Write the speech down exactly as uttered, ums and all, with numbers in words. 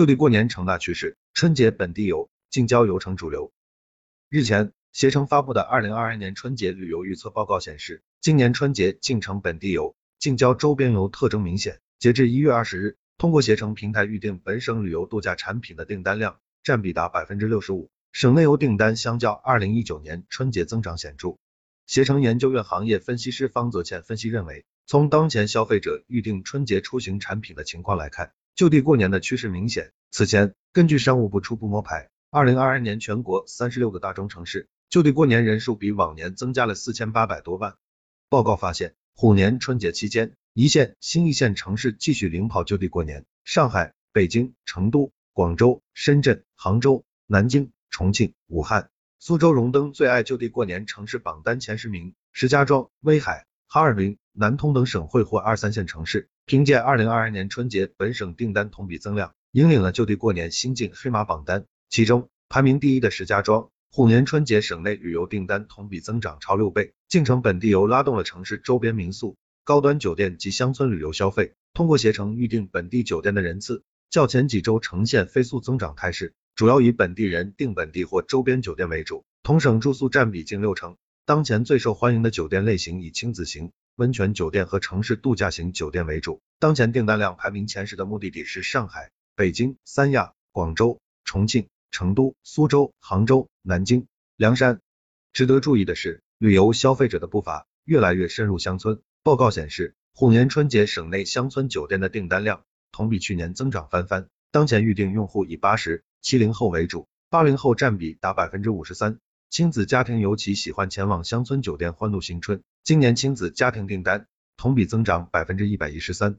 六地过年成大趋势，春节本地游、近郊游成主流。日前，携程发布的二零二二年春节旅游预测报告显示，今年春节进城本地游、近郊周边游特征明显。截至一月二十日，通过携程平台预订本省旅游度假产品的订单量占比达 百分之六十五， 省内游订单相较二零一九年春节增长显著。携程研究院行业分析师方泽倩分析认为，从当前消费者预订春节出行产品的情况来看，就地过年的趋势明显。此前，根据商务部初步摸排，二零二二年全国三十六个大中城市就地过年人数比往年增加了四千八百多万。报告发现，虎年春节期间，一线、新一线城市继续领跑就地过年，上海、北京、成都、广州、深圳、杭州、南京、重庆、武汉、苏州荣登最爱就地过年城市榜单前十名，石家庄、威海、哈尔滨、南通等省会或二三线城市，凭借二零二二年春节本省订单同比增量，引领了就地过年新晋黑马榜单。其中，排名第一的石家庄，虎年春节省内旅游订单同比增长超六倍，进城本地游拉动了城市周边民宿、高端酒店及乡村旅游消费。通过携程预订本地酒店的人次，较前几周呈现飞速增长态势，主要以本地人订本地或周边酒店为主，同省住宿占比近六成。当前最受欢迎的酒店类型以亲子型、温泉酒店和城市度假型酒店为主。当前订单量排名前十的目的地是上海、北京、三亚、广州、重庆、成都、苏州、杭州、南京、凉山。值得注意的是，旅游消费者的步伐越来越深入乡村。报告显示，虎年春节省内乡村酒店的订单量同比去年增长翻番。当前预订用户以八十、七零后为主，八零后占比达 百分之五十三。亲子家庭尤其喜欢前往乡村酒店欢度新春，今年亲子家庭订单同比增长 百分之一百一十三。